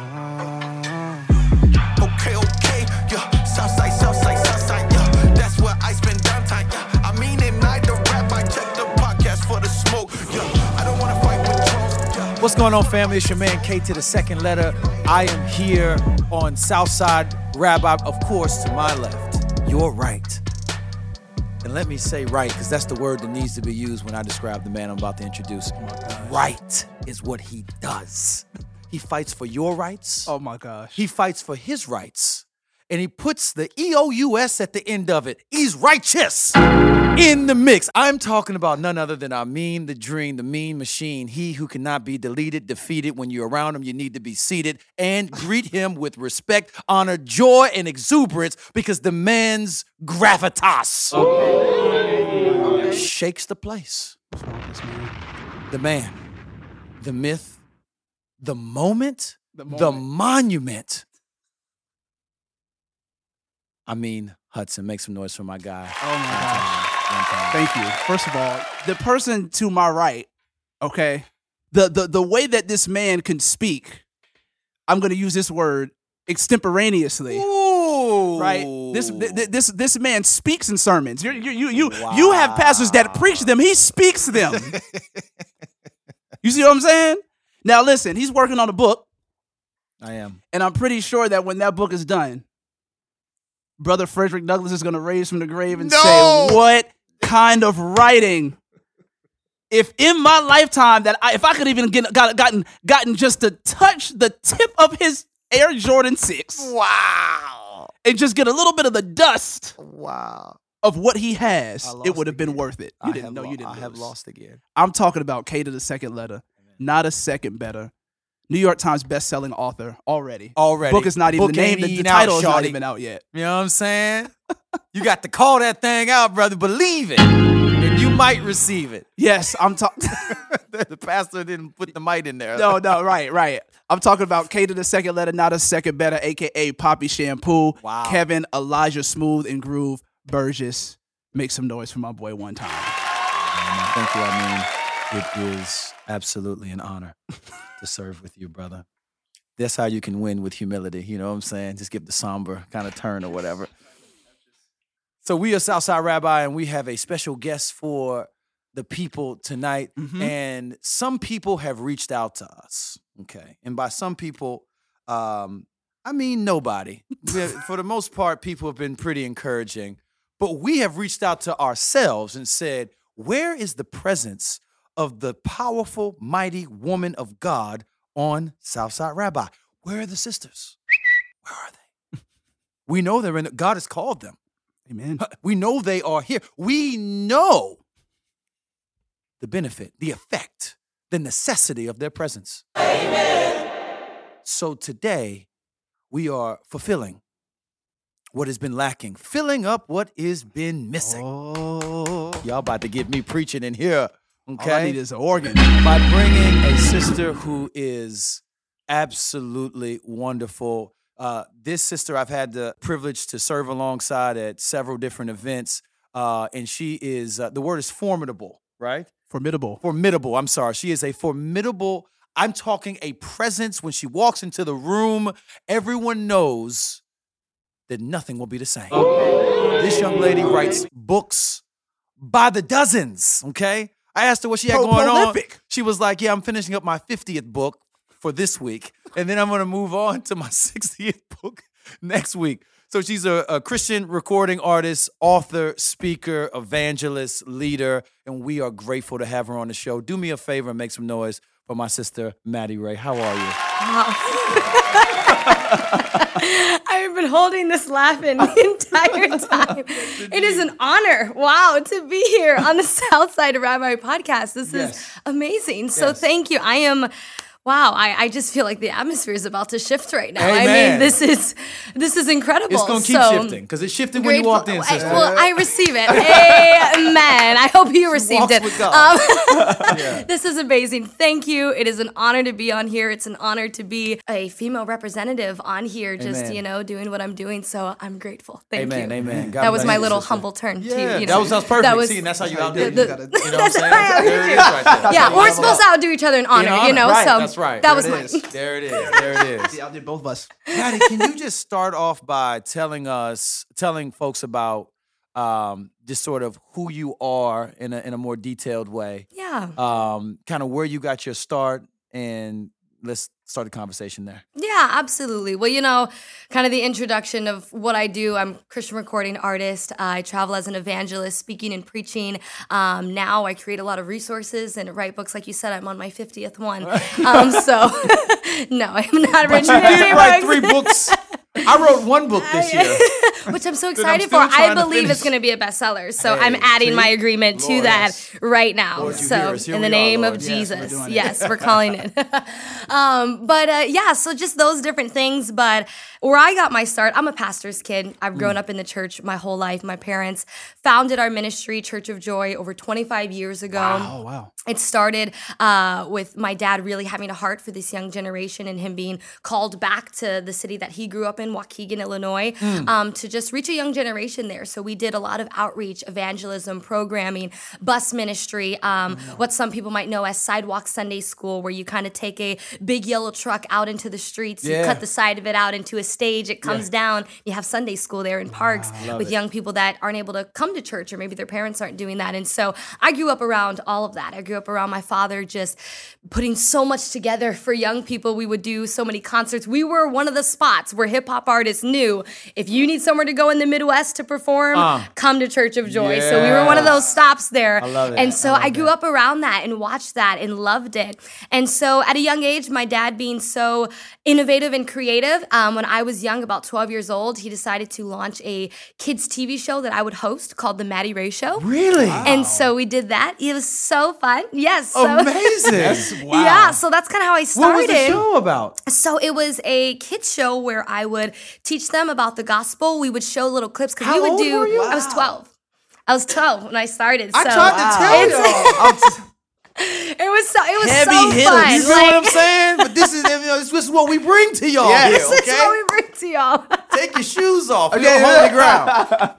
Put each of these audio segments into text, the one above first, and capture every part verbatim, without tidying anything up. Okay, okay, yeah. Southside, Southside, Southside, yeah. That's where I spend downtime, yeah. I mean, at night the rap, I check the podcast for the smoke, yeah. I don't want to fight with Jones, yeah. What's going on, family? It's your man K to the second letter. I am here on Southside Rabbi, of course, to my left. You're right. And let me say right, because that's the word that needs to be used when I describe the man I'm about to introduce. Oh, right is what he does. He fights for your rights. Oh, my gosh. He fights for his rights. And he puts the E O U S at the end of it. He's righteous in the mix. I'm talking about none other than Amina the Dream, the mean machine. He who cannot be deleted, defeated. When you're around him, you need to be seated. And greet him with respect, honor, joy, and exuberance, because the man's gravitas okay. shakes the place. The man, the myth, the moment, the, moment. the monument. I mean, Hudson, make some noise for my guy. Oh, my God. Thank you. First of all, the person to my right, okay, the the the way that this man can speak, I'm going to use this word, extemporaneously. Ooh. Right? This this this man speaks in sermons. You you you you, wow. you have pastors that preach them. He speaks them. You see what I'm saying? Now, listen, he's working on a book. I am. And I'm pretty sure that when that book is done, Brother Frederick Douglass is going to raise from the grave and no! say, what kind of writing? If in my lifetime, that I, if I could even get got, gotten gotten just to touch the tip of his Air Jordan six. Wow. And just get a little bit of the dust. Wow. Of what he has, it would have been worth it. You I didn't know. Lo- you didn't I lose. have lost again. I'm talking about K to the second letter. Amen. Not a second better. New York Times best-selling author already. Already. Book is not even named. The, the title is not even out yet. You know what I'm saying? You got to call that thing out, brother. Believe it. And you might receive it. Yes, I'm talking. The pastor didn't put the mic in there. No, no, right, right. I'm talking about K to the second letter, not a second better, a k a. Poppy Shampoo. Wow. Kevin, Elijah Smooth, and Groove Burgess. Make some noise for my boy one time. Mm, thank you, I mean, it is absolutely an honor to serve with you, brother. That's how you can win with humility. You know what I'm saying? Just give the somber kind of turn or whatever. So we are Southside Rabbi, and we have a special guest for the people tonight. Mm-hmm. And some people have reached out to us, okay? And by some people, um, I mean nobody. For the most part, people have been pretty encouraging. But we have reached out to ourselves and said, where is the presence of the powerful, mighty woman of God on Southside Rabbi? Where are the sisters? Where are they? We know they're in. God has called them. Amen. We know they are here. We know the benefit, the effect, the necessity of their presence. Amen. So today, we are fulfilling what has been lacking, filling up what has been missing. Oh. Y'all about to get me preaching in here. Okay. All I need is an organ. By bringing a sister who is absolutely wonderful. Uh, this sister I've had the privilege to serve alongside at several different events, uh, and she is, uh, the word is formidable, right? Formidable. Formidable, I'm sorry. She is a formidable, I'm talking a presence. When she walks into the room, everyone knows that nothing will be the same. Okay. This young lady writes books by the dozens, okay? I asked her what she had Pro- going prolific. on. She was like, yeah, I'm finishing up my fiftieth book for this week, and then I'm going to move on to my sixtieth book next week. So she's a, a Christian recording artist, author, speaker, evangelist, leader, and we are grateful to have her on the show. Do me a favor and make some noise for my sister, Maddie Ray. How are you? Wow. I've been holding this laugh in the entire time. It is an honor, wow, to be here on the Southside Rabbi podcast. This yes. is amazing. Yes. So thank you. I am... Wow, I, I just feel like the atmosphere is about to shift right now. Amen. I mean, this is this is incredible. It's going to keep so, shifting, because it shifted when you walked in, sister. I, well, I receive it. Amen. I hope you received it. Um, yeah. This is amazing. Thank you. It is an honor to be on here. It's an honor to be a female representative on here, just, amen. you know, doing what I'm doing. So I'm grateful. Thank amen, you. Amen, amen. That was my little humble turn. Yeah. To, you know, that, was, that was perfect. That was, See, and that's how you outdo. You know what I'm saying? Yeah, we're supposed to outdo each other in honor, you know, you know right. so. That's right. That there was it mine. Is. There it is. There it is. Yeah, I did both of us. Maddie, can you just start off by telling us, telling folks about um, just sort of who you are in a in a more detailed way? Yeah. Um, kind of where you got your start, and let's start a conversation there. Yeah, absolutely. Well, you know, kind of the introduction of what I do. I'm a Christian recording artist. I travel as an evangelist, speaking and preaching. Um, now I create a lot of resources and write books. Like you said, I'm on my fiftieth one. Um, so, no, I'm not but writing you did write three books. I wrote one book this year. Which I'm so excited I'm for. I believe it's going to be a bestseller. So hey, I'm adding see? my agreement Lord, to that right now. Lord, so in the name are, of Jesus. Yes, we're, yes, we're calling it. um, but uh, yeah, so just those different things. But where I got my start, I'm a pastor's kid. I've grown mm. up in the church my whole life. My parents founded our ministry, Church of Joy, over twenty-five years ago. Wow, wow. It started uh, with my dad really having a heart for this young generation and him being called back to the city that he grew up in, Waukegan, Illinois, mm. um, to just reach a young generation there. So we did a lot of outreach, evangelism, programming, bus ministry, um, mm. what some people might know as Sidewalk Sunday School, where you kind of take a big yellow truck out into the streets, yeah. you cut the side of it out into a stage, it comes yeah. down, you have Sunday school there in parks wow, with it. young people that aren't able to come to church or maybe their parents aren't doing that. And so I grew up around all of that. I grew up around my father just putting so much together for young people. We would do so many concerts. We were one of the spots where hip-hop artists knew if you need somewhere to go in the Midwest to perform, uh, come to Church of Joy. Yeah. So we were one of those stops there. I love it. And so I, I grew it. up around that and watched that and loved it. And so at a young age, my dad being so innovative and creative, um, when I was young, about twelve years old, he decided to launch a kids T V show that I would host called The Maddie Ray Show. Really? Wow. And so we did that. It was so fun. Yes. So. Amazing. That's, wow. Yeah. So that's kind of how I started. What was the show about? So it was a kids show where I would teach them about the gospel. We would show little clips. How we would old do, were you? I was twelve. I was twelve when I started. I so. tried wow. to tell you. It was so it was Heavy so hitters. fun. You see like, what I'm saying? But this is, you know, this is what we bring to y'all. Yeah, this okay? is what we bring to y'all. Take your shoes off. You're okay, holy ground.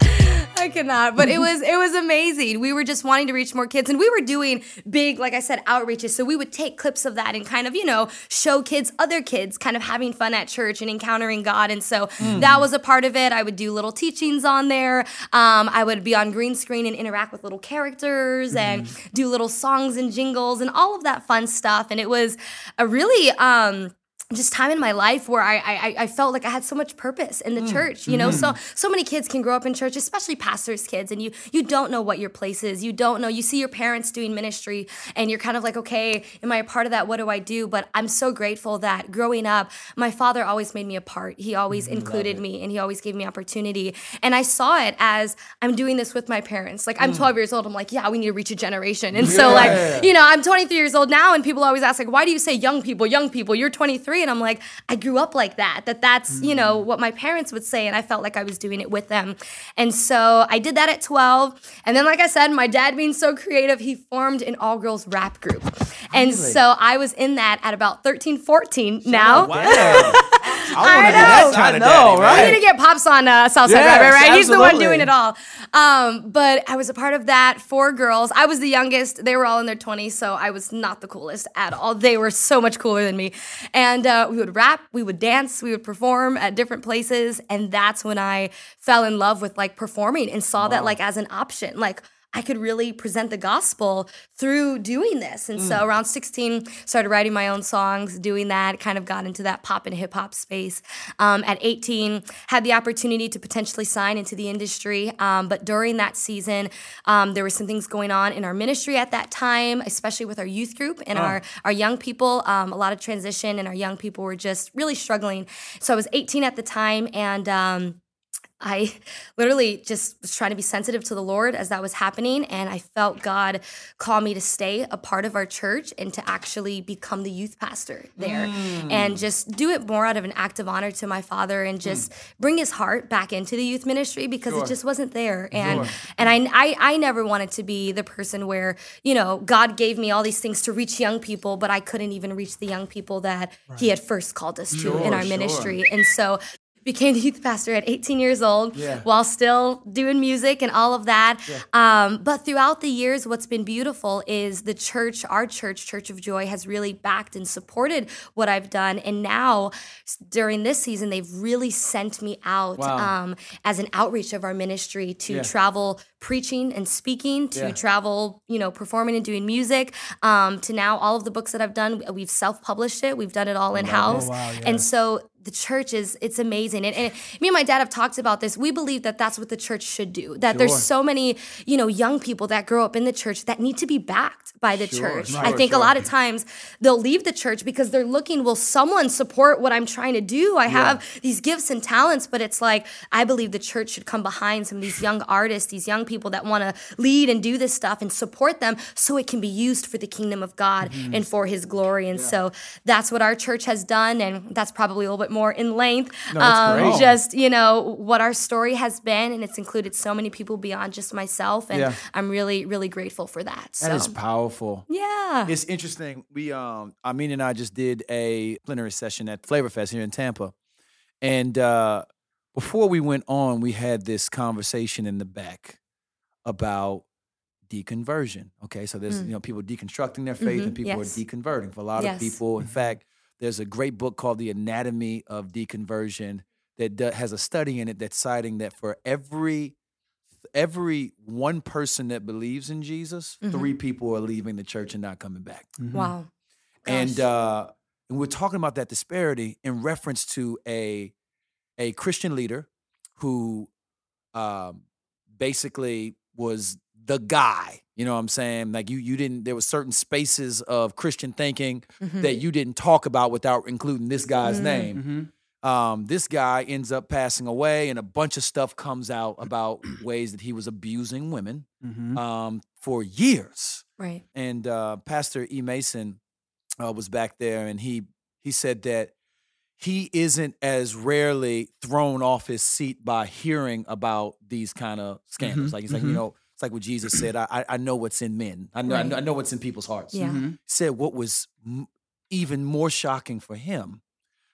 I cannot, but it was it was amazing. We were just wanting to reach more kids, and we were doing big, like I said, outreaches. So we would take clips of that and kind of, you know, show kids, other kids, kind of having fun at church and encountering God. And so mm. that was a part of it. I would do little teachings on there. Um, I would be on green screen and interact with little characters mm. and do little songs and jingles and all of that fun stuff. And it was a really... Um, just time in my life where I, I I felt like I had so much purpose in the mm. church, you know, mm-hmm. so so many kids can grow up in church, especially pastors' kids, and you you don't know what your place is. You don't know. You see your parents doing ministry, and you're kind of like, okay, am I a part of that? What do I do? But I'm so grateful that growing up, my father always made me a part. He always mm, included me, and he always gave me opportunity. And I saw it as I'm doing this with my parents. Like, I'm mm. twelve years old. I'm like, yeah, we need to reach a generation. And yeah. so, like, you know, I'm twenty-three years old now, and people always ask, like, why do you say young people, young people? You're twenty-three. And I'm like, I grew up like that, that that's, mm. you know, what my parents would say. And I felt like I was doing it with them. And so I did that at twelve. And then, like I said, my dad being so creative, he formed an all-girls rap group. And really? so I was in that at about thirteen, fourteen now. Wow. I, I know, I know, daddy, right? We need to get Pops on uh, Southside yes, Rabbi, right? Absolutely. He's the one doing it all. Um, but I was a part of that, four girls. I was the youngest. They were all in their twenties, so I was not the coolest at all. They were so much cooler than me. And uh, we would rap, we would dance, we would perform at different places, and that's when I fell in love with, like, performing and saw wow. that, like, as an option. Like, I could really present the gospel through doing this. And mm. so around sixteen, started writing my own songs, doing that, kind of got into that pop and hip hop space. Um, at eighteen, had the opportunity to potentially sign into the industry. Um, but during that season, um, there were some things going on in our ministry at that time, especially with our youth group and oh. our, our young people, um, a lot of transition, and our young people were just really struggling. So I was eighteen at the time, and um, I literally just was trying to be sensitive to the Lord as that was happening, and I felt God call me to stay a part of our church and to actually become the youth pastor there mm. and just do it more out of an act of honor to my father and just mm. bring his heart back into the youth ministry because sure. it just wasn't there. And sure. and I, I I never wanted to be the person where, you know, God gave me all these things to reach young people, but I couldn't even reach the young people that right. he had first called us sure, to in our sure. ministry. And so became youth pastor at eighteen years old, yeah. while still doing music and all of that. Yeah. Um, but throughout the years, what's been beautiful is the church, our church, Church of Joy, has really backed and supported what I've done. And now, during this season, they've really sent me out wow. um, as an outreach of our ministry to yeah. travel preaching and speaking, to yeah. travel, you know, performing and doing music, um, to now all of the books that I've done, we've self-published it, we've done it all in-house. Oh, wow, yeah. And so the church is, it's amazing. And, and me and my dad have talked about this. We believe that that's what the church should do, that sure. there's so many, you know, young people that grow up in the church that need to be backed by the sure. church. I think sure. a lot of times they'll leave the church because they're looking, will someone support what I'm trying to do? I yeah. have these gifts and talents, but it's like, I believe the church should come behind some of these young artists, these young people that want to lead and do this stuff and support them so it can be used for the kingdom of God mm-hmm. and for his glory. And yeah. so that's what our church has done. And that's probably a little bit more in length, no, um, just, you know, what our story has been, and it's included so many people beyond just myself, and yeah. I'm really, really grateful for that. So. That is powerful. Yeah. It's interesting. We, um, Amina and I just did a plenary session at Flavor Fest here in Tampa, and uh, before we went on, we had this conversation in the back about deconversion. Okay, so there's, mm. you know, people deconstructing their faith, mm-hmm. and people yes. are deconverting. For a lot yes. of people, in fact, there's a great book called The Anatomy of Deconversion that do, has a study in it that's citing that for every every one person that believes in Jesus, mm-hmm. three people are leaving the church and not coming back. Mm-hmm. Wow. Gosh. And uh, and we're talking about that disparity in reference to a a Christian leader who um, basically was the guy. You know what I'm saying? Like you, you didn't, there were certain spaces of Christian thinking mm-hmm. that you didn't talk about without including this guy's mm-hmm. name. Mm-hmm. Um, this guy ends up passing away, and a bunch of stuff comes out about ways that he was abusing women mm-hmm. um, for years. Right. And uh, Pastor E. Mason uh, was back there, and he he said that he isn't as rarely thrown off his seat by hearing about these kind of scandals. Mm-hmm. Like he's mm-hmm. like, you know, like what Jesus said, I I know what's in men. I know, right. I know I know what's in people's hearts. Yeah. Mm-hmm. Said what was m- even more shocking for him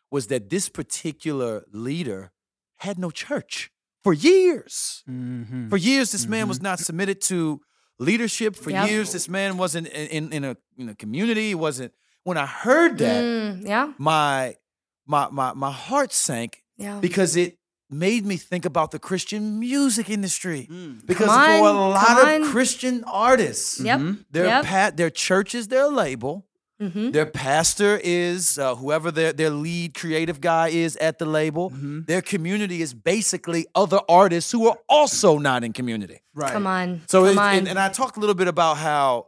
was that this particular leader had no church for years. Mm-hmm. For years, this mm-hmm. man was not submitted to leadership. For yep. years, this man wasn't in, in, in a in a community. He wasn't. When I heard that, mm, yeah. my my my my heart sank yeah. because it made me think about the Christian music industry mm. because on, for a lot of Christian artists, yep. mm-hmm, their yep. pa- their church is their label, mm-hmm. their pastor is uh, whoever their their lead creative guy is at the label. Mm-hmm. Their community is basically other artists who are also not in community. Right. Come on. So Come it, on. And, and I talked a little bit about how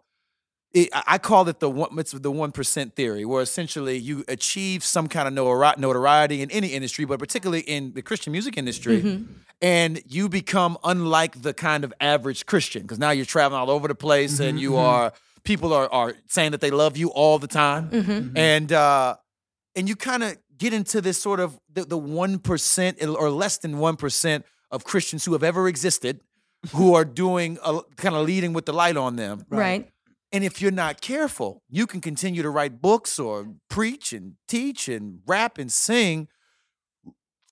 it, I call it the one it's the one percent theory, where essentially you achieve some kind of notoriety in any industry, but particularly in the Christian music industry, mm-hmm. and you become unlike the kind of average Christian, because now you're traveling all over the place, mm-hmm. and you are people are are saying that they love you all the time, mm-hmm. and uh, and you kind of get into this sort of the one percent or less than one percent of Christians who have ever existed, who are doing kind of leading with the light on them, right. right. And if you're not careful, you can continue to write books or preach and teach and rap and sing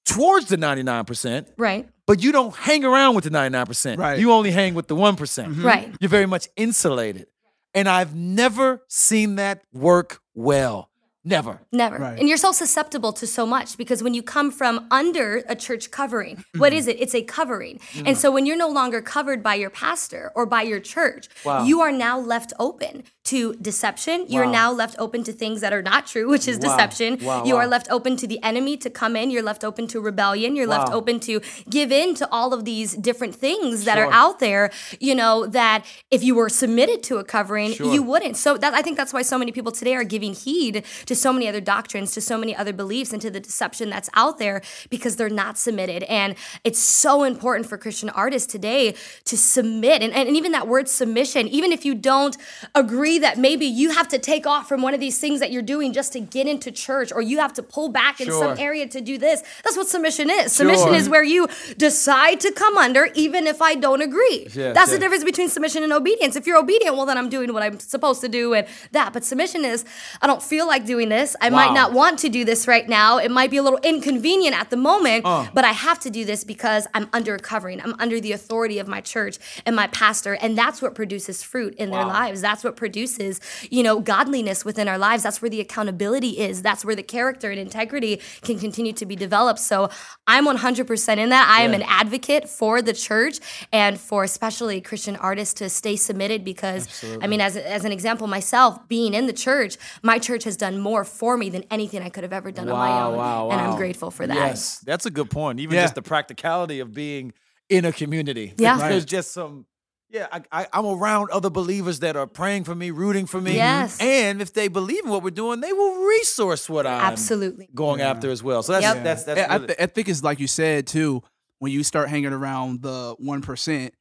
towards the ninety-nine percent. Right. But you don't hang around with the ninety-nine percent. Right. You only hang with the one percent. Mm-hmm. Right. You're very much insulated. And I've never seen that work well. Never. Never. Right. And you're so susceptible to so much, because when you come from under a church covering, mm-hmm. what is it? It's a covering. Mm-hmm. And so when you're no longer covered by your pastor or by your church, wow. you are now left open to deception. Wow. You're now left open to things that are not true, which is wow. deception. Wow, you wow. are left open to the enemy to come in. You're left open to rebellion. You're wow. left open to give in to all of these different things that sure. are out there, you know, that if you were submitted to a covering, sure. you wouldn't. So that, I think that's why so many people today are giving heed to so many other doctrines, to so many other beliefs, and to the deception that's out there, because they're not submitted. And it's so important for Christian artists today to submit. And, and even that word submission, even if you don't agree believe that maybe you have to take off from one of these things that you're doing just to get into church, or you have to pull back in sure. some area to do this. That's what submission is. Submission sure. is where you decide to come under, even if I don't agree. Yes, That's yes. the difference between submission and obedience. If you're obedient, well, then I'm doing what I'm supposed to do and that. But submission is, I don't feel like doing this. I wow. might not want to do this right now. It might be a little inconvenient at the moment, uh. but I have to do this because I'm under covering. I'm under the authority of my church and my pastor. And that's what produces fruit in wow. their lives. That's what produces, you know, godliness within our lives. That's where the accountability is. That's where the character and integrity can continue to be developed. So I'm one hundred percent in that. I yeah. am an advocate for the church and for especially Christian artists to stay submitted because, Absolutely. I mean, as as an example, myself being in the church, my church has done more for me than anything I could have ever done wow, on my own. Wow, wow. And I'm grateful for that. Yes, that's a good point. Even yeah. just the practicality of being in a community. Yeah. Right. There's just some... Yeah, I, I, I'm around other believers that are praying for me, rooting for me. Yes. And if they believe in what we're doing, they will resource what I'm Absolutely. going yeah. after as well. So that's yep. yeah. that's that's. that's really- I, th- I think it's like you said too. When you start hanging around the one percent,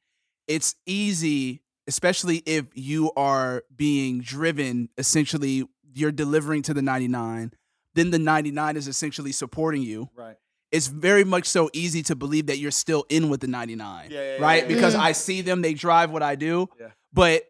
it's easy, especially if you are being driven. Essentially, you're delivering to the ninety-nine. Then the ninety-nine is essentially supporting you. Right. It's very much so easy to believe that you're still in with the ninety-nine, yeah, yeah, right? Yeah, yeah, because yeah. I see them, they drive what I do. Yeah. But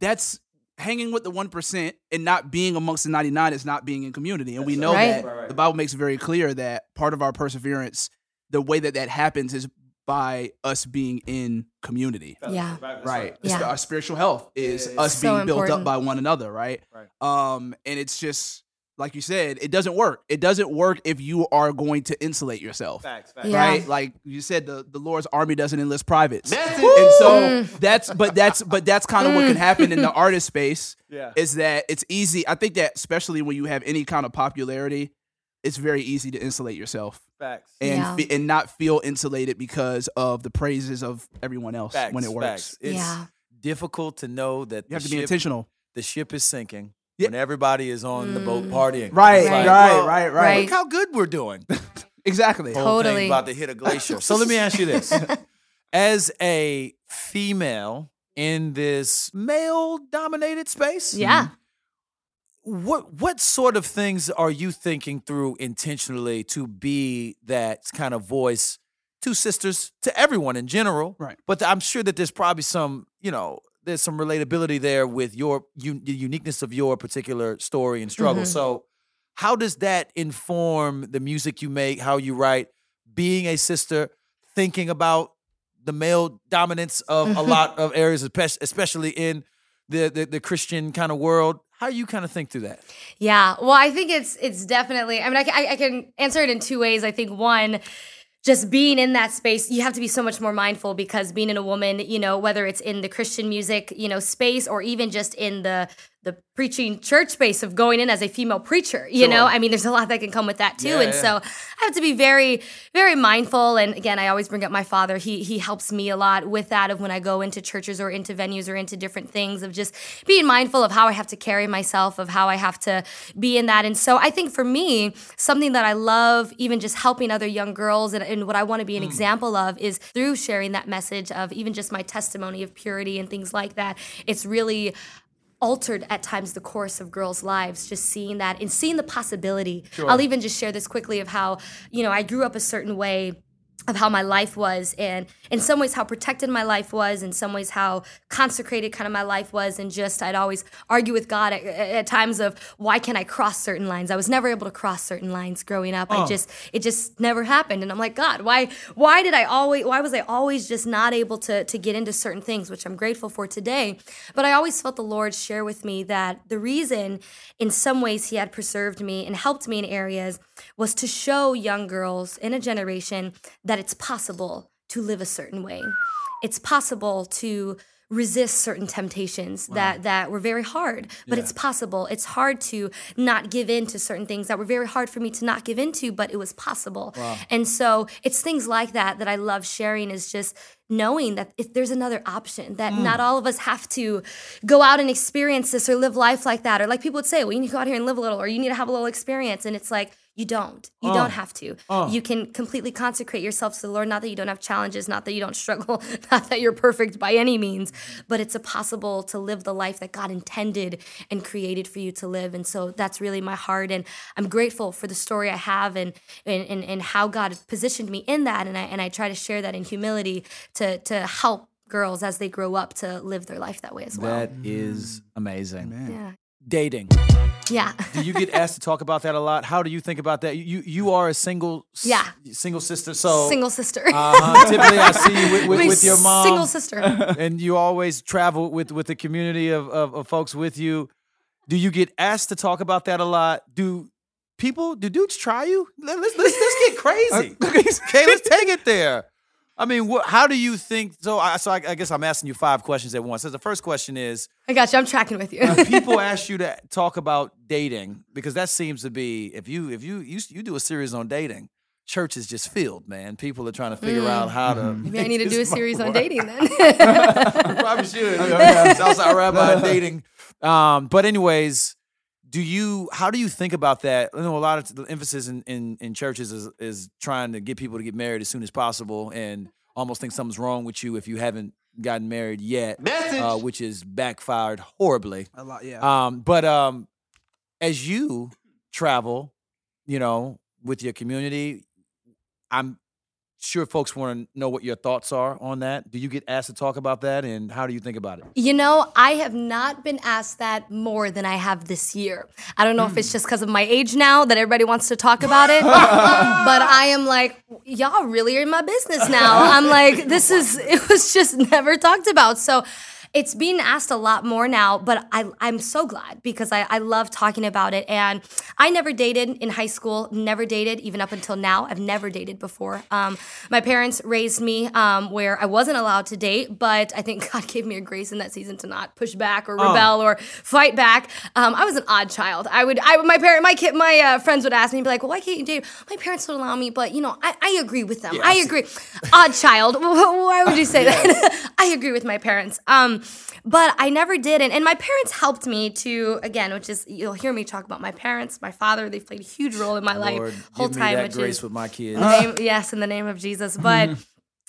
that's hanging with the one percent and not being amongst the ninety-nine is not being in community. And that's we know right. that right, right. the Bible makes it very clear that part of our perseverance, the way that that happens is by us being in community. That's yeah. Right. right. It's yeah. the, our spiritual health is yeah, yeah, yeah. us so being built important. up by one another, right? right. Um, and it's just... Like you said, it doesn't work. It doesn't work if you are going to insulate yourself. Facts, facts. Yeah. Right? Like you said, the, the Lord's army doesn't enlist privates. That's it. And so mm. that's but that's but that's kind of mm. what can happen in the artist space. Yeah. Is that it's easy. I think that especially when you have any kind of popularity, it's very easy to insulate yourself. Facts. And yeah. f- and not feel insulated because of the praises of everyone else facts, when it works. Facts. It's yeah. difficult to know that you have to be ship, intentional. The ship is sinking. When everybody is on mm. the boat partying. Right, like, right, well, right, right, right. Look how good we're doing. Exactly. The whole totally. thing about to hit a glacier. So let me ask you this. As a female in this male-dominated space, yeah. what what sort of things are you thinking through intentionally to be that kind of voice to sisters, to everyone in general? Right. But I'm sure that there's probably some, you know, there's some relatability there with your you, the uniqueness of your particular story and struggle. Mm-hmm. So how does that inform the music you make, how you write, being a sister, thinking about the male dominance of a lot of areas, especially in the, the, the Christian kind of world? How do you kind of think through that? Yeah, well, I think it's it's definitely, I mean, I, I can answer it in two ways. I think one, just being in that space, you have to be so much more mindful because being in a woman, you know, whether it's in the Christian music, you know, space or even just in the the preaching church space of going in as a female preacher, you sure. know, I mean, there's a lot that can come with that too. Yeah, and yeah. so I have to be very, very mindful. And again, I always bring up my father. He he helps me a lot with that of when I go into churches or into venues or into different things of just being mindful of how I have to carry myself, of how I have to be in that. And so I think for me, something that I love, even just helping other young girls and, and what I want to be an mm. example of is through sharing that message of even just my testimony of purity and things like that. It's really altered at times the course of girls' lives, just seeing that and seeing the possibility. Sure. I'll even just share this quickly of how, you know, I grew up a certain way of how my life was and in some ways how protected my life was, in some ways how consecrated kind of my life was, and just I'd always argue with God at, at times of why can't I cross certain lines? I was never able to cross certain lines growing up. Oh. I just it just never happened. And I'm like, God, why why did I always why was I always just not able to to get into certain things, which I'm grateful for today. But I always felt the Lord share with me that the reason in some ways he had preserved me and helped me in areas was to show young girls in a generation that it's possible to live a certain way. It's possible to resist certain temptations wow. that, that were very hard, but yeah. it's possible. It's hard to not give in to certain things that were very hard for me to not give into, but it was possible. Wow. And so it's things like that that I love sharing is just knowing that if there's another option, that mm. not all of us have to go out and experience this or live life like that. Or like people would say, well, you need to go out here and live a little, or you need to have a little experience. And it's like, you don't. You oh. don't have to. Oh. You can completely consecrate yourself to the Lord. Not that you don't have challenges, not that you don't struggle, not that you're perfect by any means, but it's possible to live the life that God intended and created for you to live. And so that's really my heart. And I'm grateful for the story I have and and, and, and how God positioned me in that. And I and I try to share that in humility to to help girls as they grow up to live their life that way as well. That is amazing. Amen. Yeah. Dating. Yeah. Do you get asked to talk about that a lot? How do you think about that? You you are a single yeah. s- single sister. So single sister. Uh-huh. Typically, I see you with, with, with your mom. Single sister. And you always travel with, with the community of, of, of folks with you. Do you get asked to talk about that a lot? Do people, do dudes try you? Let, let's, let's, let's get crazy. Okay, let's take it there. I mean, what, how do you think? So, I, so I, I guess I'm asking you five questions at once. So the first question is, I got you. I'm tracking with you. uh, people ask you to talk about dating because that seems to be if you if you you, you do a series on dating, church is just filled, man. People are trying to figure mm. out how to. Maybe I need to do a series on dating then. You probably should. Okay, okay. Southside Rabbi and dating. Um, but anyways, do you? How do you think about that? I know a lot of the emphasis in, in, in churches is, is trying to get people to get married as soon as possible, and almost think something's wrong with you if you haven't gotten married yet, uh, which is backfired horribly. A lot, yeah. Um, but um, as you travel, you know, with your community, I'm sure folks want to know what your thoughts are on that. Do you get asked to talk about that, and how do you think about it? You know, I have not been asked that more than I have this year. I don't know mm. if it's just because of my age now that everybody wants to talk about it, but I am like, y'all really are in my business now. I'm like, this is, it was just never talked about. So it's being asked a lot more now, but I, I'm so glad because I, I love talking about it. And I never dated in high school, never dated even up until now. I've never dated before. Um, my parents raised me um, where I wasn't allowed to date, but I think God gave me a grace in that season to not push back or rebel oh. or fight back. Um, I was an odd child. I would, I my parent, my kid, my uh, friends would ask me, be like, well, why can't you date? My parents don't allow me, but you know, I, I agree with them. Yes. I agree. Odd child. Why would you say that? I agree with my parents. Um, But I never did, and, and my parents helped me to, again, which is, you'll hear me talk about my parents, my father, they've played a huge role in my Lord, life whole give me time. That which grace is, with my kids. Name, yes, in the name of Jesus. But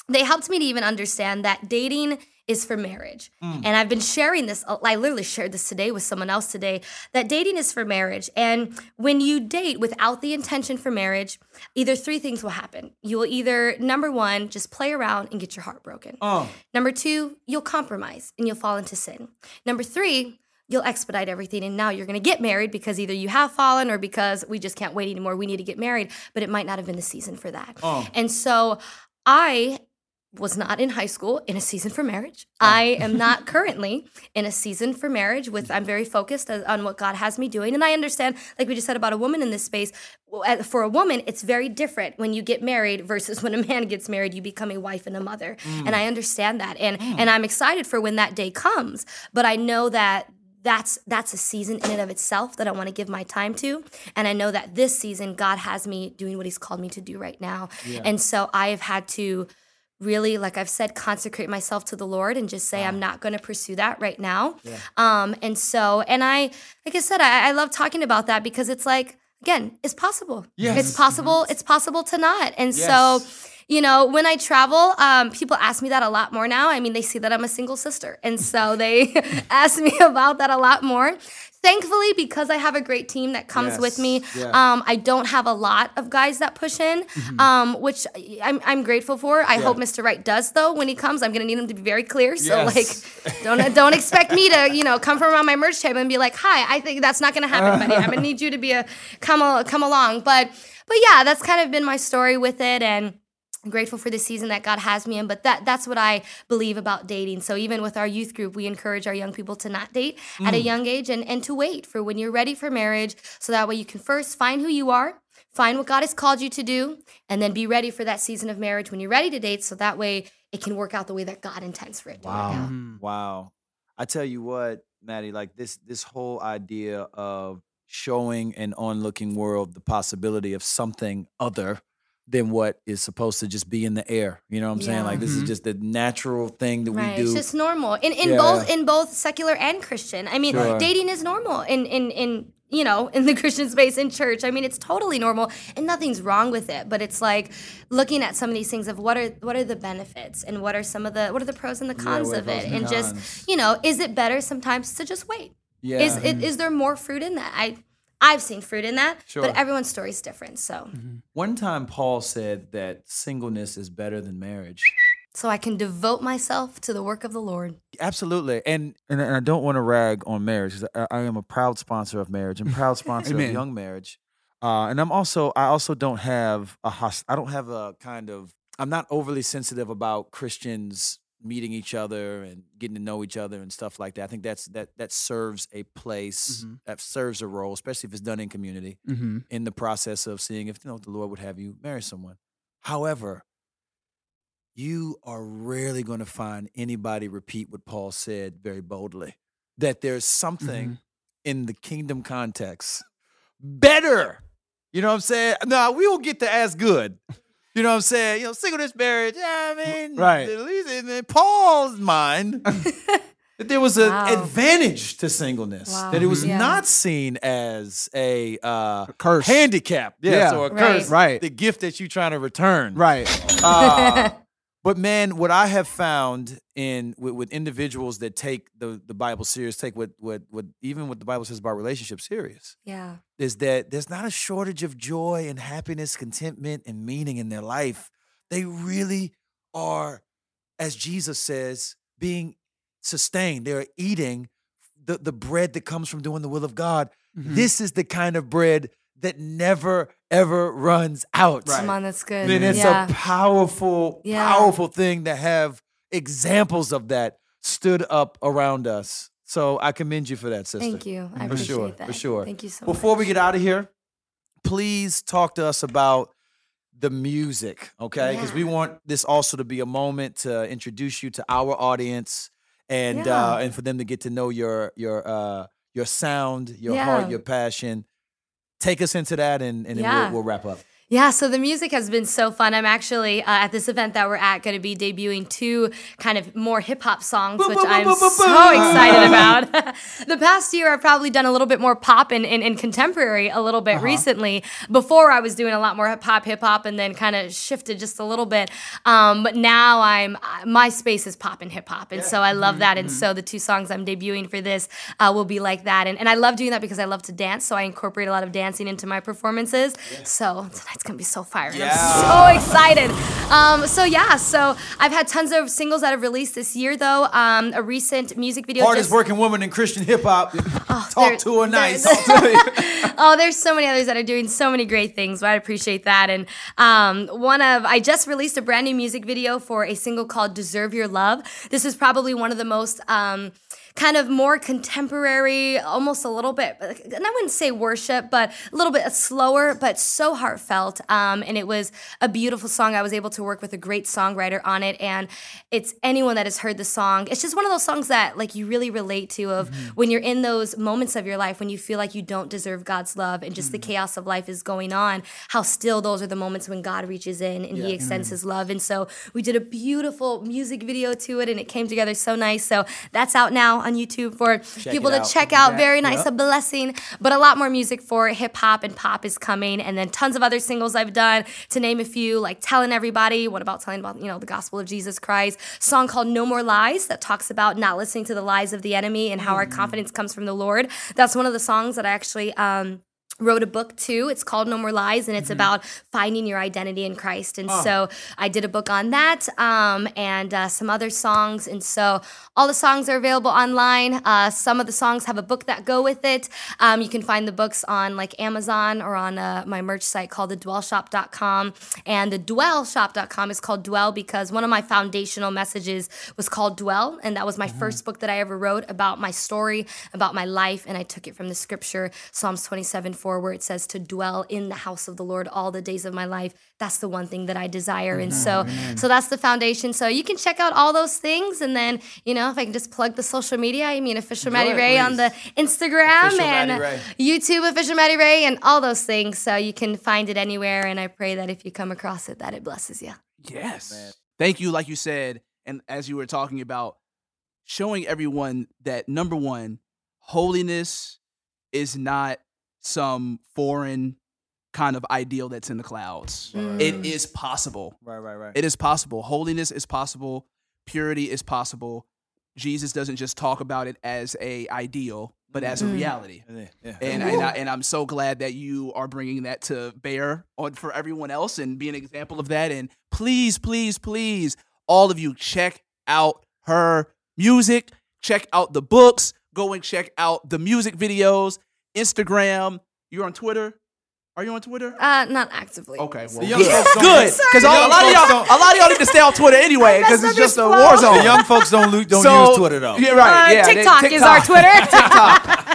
they helped me to even understand that dating is for marriage. Mm. And I've been sharing this, I literally shared this today with someone else today, that dating is for marriage. And when you date without the intention for marriage, either three things will happen. You will either, number one, just play around and get your heart broken. Oh. Number two, you'll compromise and you'll fall into sin. Number three, you'll expedite everything, and now you're going to get married because either you have fallen or because we just can't wait anymore, we need to get married, but it might not have been the season for that. Oh. And so I... was not in high school in a season for marriage. Oh. I am not currently in a season for marriage. With I'm very focused on what God has me doing. And I understand, like we just said about a woman in this space, for a woman, it's very different when you get married versus when a man gets married, you become a wife and a mother. Mm. And I understand that. And, mm. and I'm excited for when that day comes. But I know that That's that's a season in and of itself that I want to give my time to. And I know that this season, God has me doing what he's called me to do right now. Yeah. And so I have had to really, like I've said, consecrate myself to the Lord and just say, wow, I'm not going to pursue that right now. Yeah. Um, and so, and I, like I said, I, I love talking about that because it's like, again, it's possible. Yes. It's possible. It's possible to not. And yes. so, you know, when I travel, um, people ask me that a lot more now. I mean, they see that I'm a single sister. And so they ask me about that a lot more. Thankfully, because I have a great team that comes yes. with me, yeah. um, I don't have a lot of guys that push in, mm-hmm. um, which I'm, I'm grateful for. I yeah. hope Mister Wright does, though, when he comes. I'm going to need him to be very clear. So, yes. like, don't don't expect me to, you know, come from around my merch table and be like, hi, I think that's not going to happen, buddy. I'm going to need you to be a come a, come along. But, but, yeah, that's kind of been my story with it, and I'm grateful for the season that God has me in, but that that's what I believe about dating. So even with our youth group, we encourage our young people to not date mm. at a young age and, and to wait for when you're ready for marriage. So that way you can first find who you are, find what God has called you to do, and then be ready for that season of marriage when you're ready to date. So that way it can work out the way that God intends for it. Wow. To work out. Wow. I tell you what, Maddie, like this this whole idea of showing an onlooking world the possibility of something other than what is supposed to just be in the air. You know what I'm yeah. saying? Like, this mm-hmm. is just the natural thing that right. we do. It's just normal. In in yeah. both in both secular and Christian. I mean, sure. dating is normal in, in, in you know, in the Christian space, in church. I mean, it's totally normal and nothing's wrong with it. But it's like looking at some of these things of what are what are the benefits and what are some of the what are the pros and the cons yeah, of it? And, and just, you know, is it better sometimes to just wait? Yeah. Is it, is there more fruit in that? I I've seen fruit in that, sure. but everyone's story is different. So, mm-hmm. one time Paul said that singleness is better than marriage. So I can devote myself to the work of the Lord. Absolutely, and and, and I don't want to rag on marriage. I, I am a proud sponsor of marriage and proud sponsor of young marriage. Uh, and I'm also I also don't have a host, I don't have a kind of I'm not overly sensitive about Christians meeting each other and getting to know each other and stuff like that. I think that's that that serves a place, mm-hmm. that serves a role, especially if it's done in community, mm-hmm. in the process of seeing if, you know, the Lord would have you marry someone. However, you are rarely going to find anybody repeat what Paul said very boldly, that there's something mm-hmm. in the kingdom context better. You know what I'm saying? No, we don't get to ask good. You know what I'm saying? You know, singleness, marriage. Yeah, I mean, right. At least in Paul's mind, that there was an wow. advantage to singleness. Wow. That it was yeah. not seen as a, uh, a curse, handicap. Yeah, yeah. So a curse. Right. right. The gift that you're trying to return. Right. Uh, but man, what I have found in with, with individuals that take the, the Bible serious, take what what what even what the Bible says about relationships serious. Yeah. Is that there's not a shortage of joy and happiness, contentment, and meaning in their life. They really are, as Jesus says, being sustained. They're eating the, the bread that comes from doing the will of God. Mm-hmm. This is the kind of bread that never, ever runs out. Right. Come on, that's good. And it's yeah. a powerful, yeah. powerful thing to have examples of that stood up around us. So I commend you for that, sister. Thank you. I for appreciate sure, that. For sure. Thank you so Before much. Before we get out of here, please talk to us about the music, okay? Because yeah. we want this also to be a moment to introduce you to our audience and yeah. uh, and for them to get to know your your uh, your sound, your yeah. heart, your passion. Take us into that, and, and yeah. then we'll, we'll wrap up. Yeah, so the music has been so fun. I'm actually, uh, at this event that we're at, going to be debuting two kind of more hip-hop songs, boop, which boop, I'm boop, boop, so boop. excited about. The past year, I've probably done a little bit more pop and, and, and contemporary a little bit uh-huh. recently. Before, I was doing a lot more pop, hip-hop, and then kind of shifted just a little bit. Um, but now, I'm my space is pop and hip-hop, and yeah. so I love mm-hmm. that. And so the two songs I'm debuting for this uh, will be like that. And, and I love doing that because I love to dance, so I incorporate a lot of dancing into my performances. Yeah. So tonight, it's gonna be so fire. Yeah. I'm so excited. Um, so yeah, so I've had tons of singles that have released this year though. Um, a recent music video. Hardest just... working woman in Christian hip hop. Oh, Talk to her nice. Oh, there's so many others that are doing so many great things, but I appreciate that. And um, one of, I just released a brand new music video for a single called Deserve Your Love. This is probably one of the most, um, kind of more contemporary, almost a little bit, and I wouldn't say worship, but a little bit slower, but so heartfelt. Um, and it was a beautiful song. I was able to work with a great songwriter on it, and it's anyone that has heard the song. It's just one of those songs that like you really relate to of mm-hmm. when you're in those moments of your life when you feel like you don't deserve God's love and just mm-hmm. the chaos of life is going on, how still those are the moments when God reaches in and yeah. he extends mm-hmm. his love. And so we did a beautiful music video to it, and it came together so nice. So that's out now on YouTube for check people to check out. Yeah. Very nice, yep. a blessing, but a lot more music for hip hop and pop is coming, and then tons of other singles I've done. To name a few, like Telling Everybody. What about telling about you know the gospel of Jesus Christ? Song called No More Lies that talks about not listening to the lies of the enemy and how mm. our confidence comes from the Lord. That's one of the songs that I actually. Um, wrote a book too. It's called No More Lies, and it's mm-hmm. about finding your identity in Christ. And oh. so I did a book on that um, and uh, some other songs. And so all the songs are available online. Uh, some of the songs have a book that go with it. Um, you can find the books on like Amazon or on uh, my merch site called the dwell shop dot com. And the dwell shop dot com is called Dwell because one of my foundational messages was called Dwell. And that was my mm-hmm. first book that I ever wrote about my story, about my life. And I took it from the scripture, Psalms twenty-seven four. twenty-four, where it says to dwell in the house of the Lord all the days of my life. That's the one thing that I desire. Amen, and so, amen. so that's the foundation. So you can check out all those things. And then, you know, if I can just plug the social media, I mean, Official Maddie Ray on the Instagram Official and YouTube, Official Maddie Ray, and all those things. So you can find it anywhere. And I pray that if you come across it, that it blesses you. Yes. Amen. Thank you. Like you said, and as you were talking about, showing everyone that, number one, holiness is not some foreign kind of ideal that's in the clouds. Right. It is possible. Right, right, right. It is possible. Holiness is possible. Purity is possible. Jesus doesn't just talk about it as a ideal, but as a reality. Yeah. Yeah. And, and, I, and I'm so glad that you are bringing that to bear on for everyone else and be an example of that. And please, please, please, all of you, check out her music. Check out the books. Go and check out the music videos, Instagram. You're on Twitter? Are you on Twitter? Uh, not actively. Okay, well, good. Because a lot of y'all, a lot of y'all need to stay on Twitter anyway, because it's just a war zone. The young folks don't don't so, use Twitter though. Yeah, right. Uh, yeah, TikTok, they, TikTok is our Twitter. TikTok.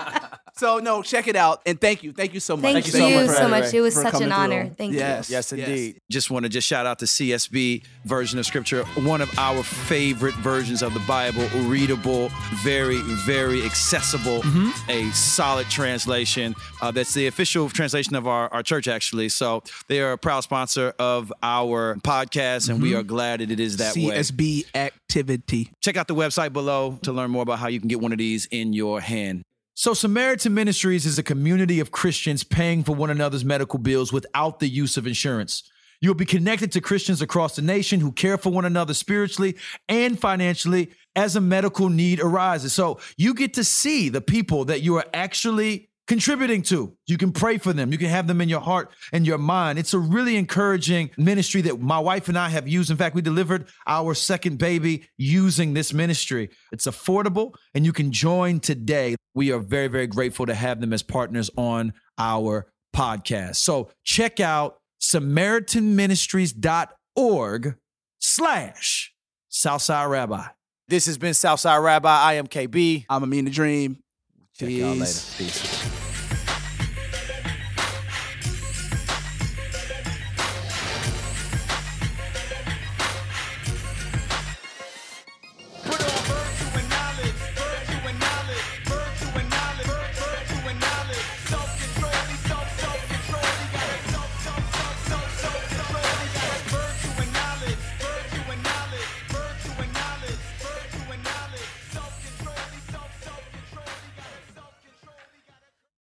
So no, check it out, and thank you, thank you so much. Thank, thank you, you so much. So much. It was such an honor. Through. Thank yes, you. Yes, yes, indeed. Just want to just shout out the C S B version of Scripture, one of our favorite versions of the Bible, readable, very, very accessible, mm-hmm. a solid translation. Uh, that's the official translation of our, our church, actually. So they are a proud sponsor of our podcast, and mm-hmm. we are glad that it is that C S B way. C S B activity. Check out the website below to learn more about how you can get one of these in your hand. So Samaritan Ministries is a community of Christians paying for one another's medical bills without the use of insurance. You'll be connected to Christians across the nation who care for one another spiritually and financially as a medical need arises. So you get to see the people that you are actually contributing to. You can pray for them. You can have them in your heart and your mind. It's a really encouraging ministry that my wife and I have used. In fact, we delivered our second baby using this ministry. It's affordable and you can join today. We are very, very grateful to have them as partners on our podcast. So check out Samaritan Ministries dot org slash Southside Rabbi. This has been Southside Rabbi. I am K B. I'm Amina Dream. Check y'all later. Peace.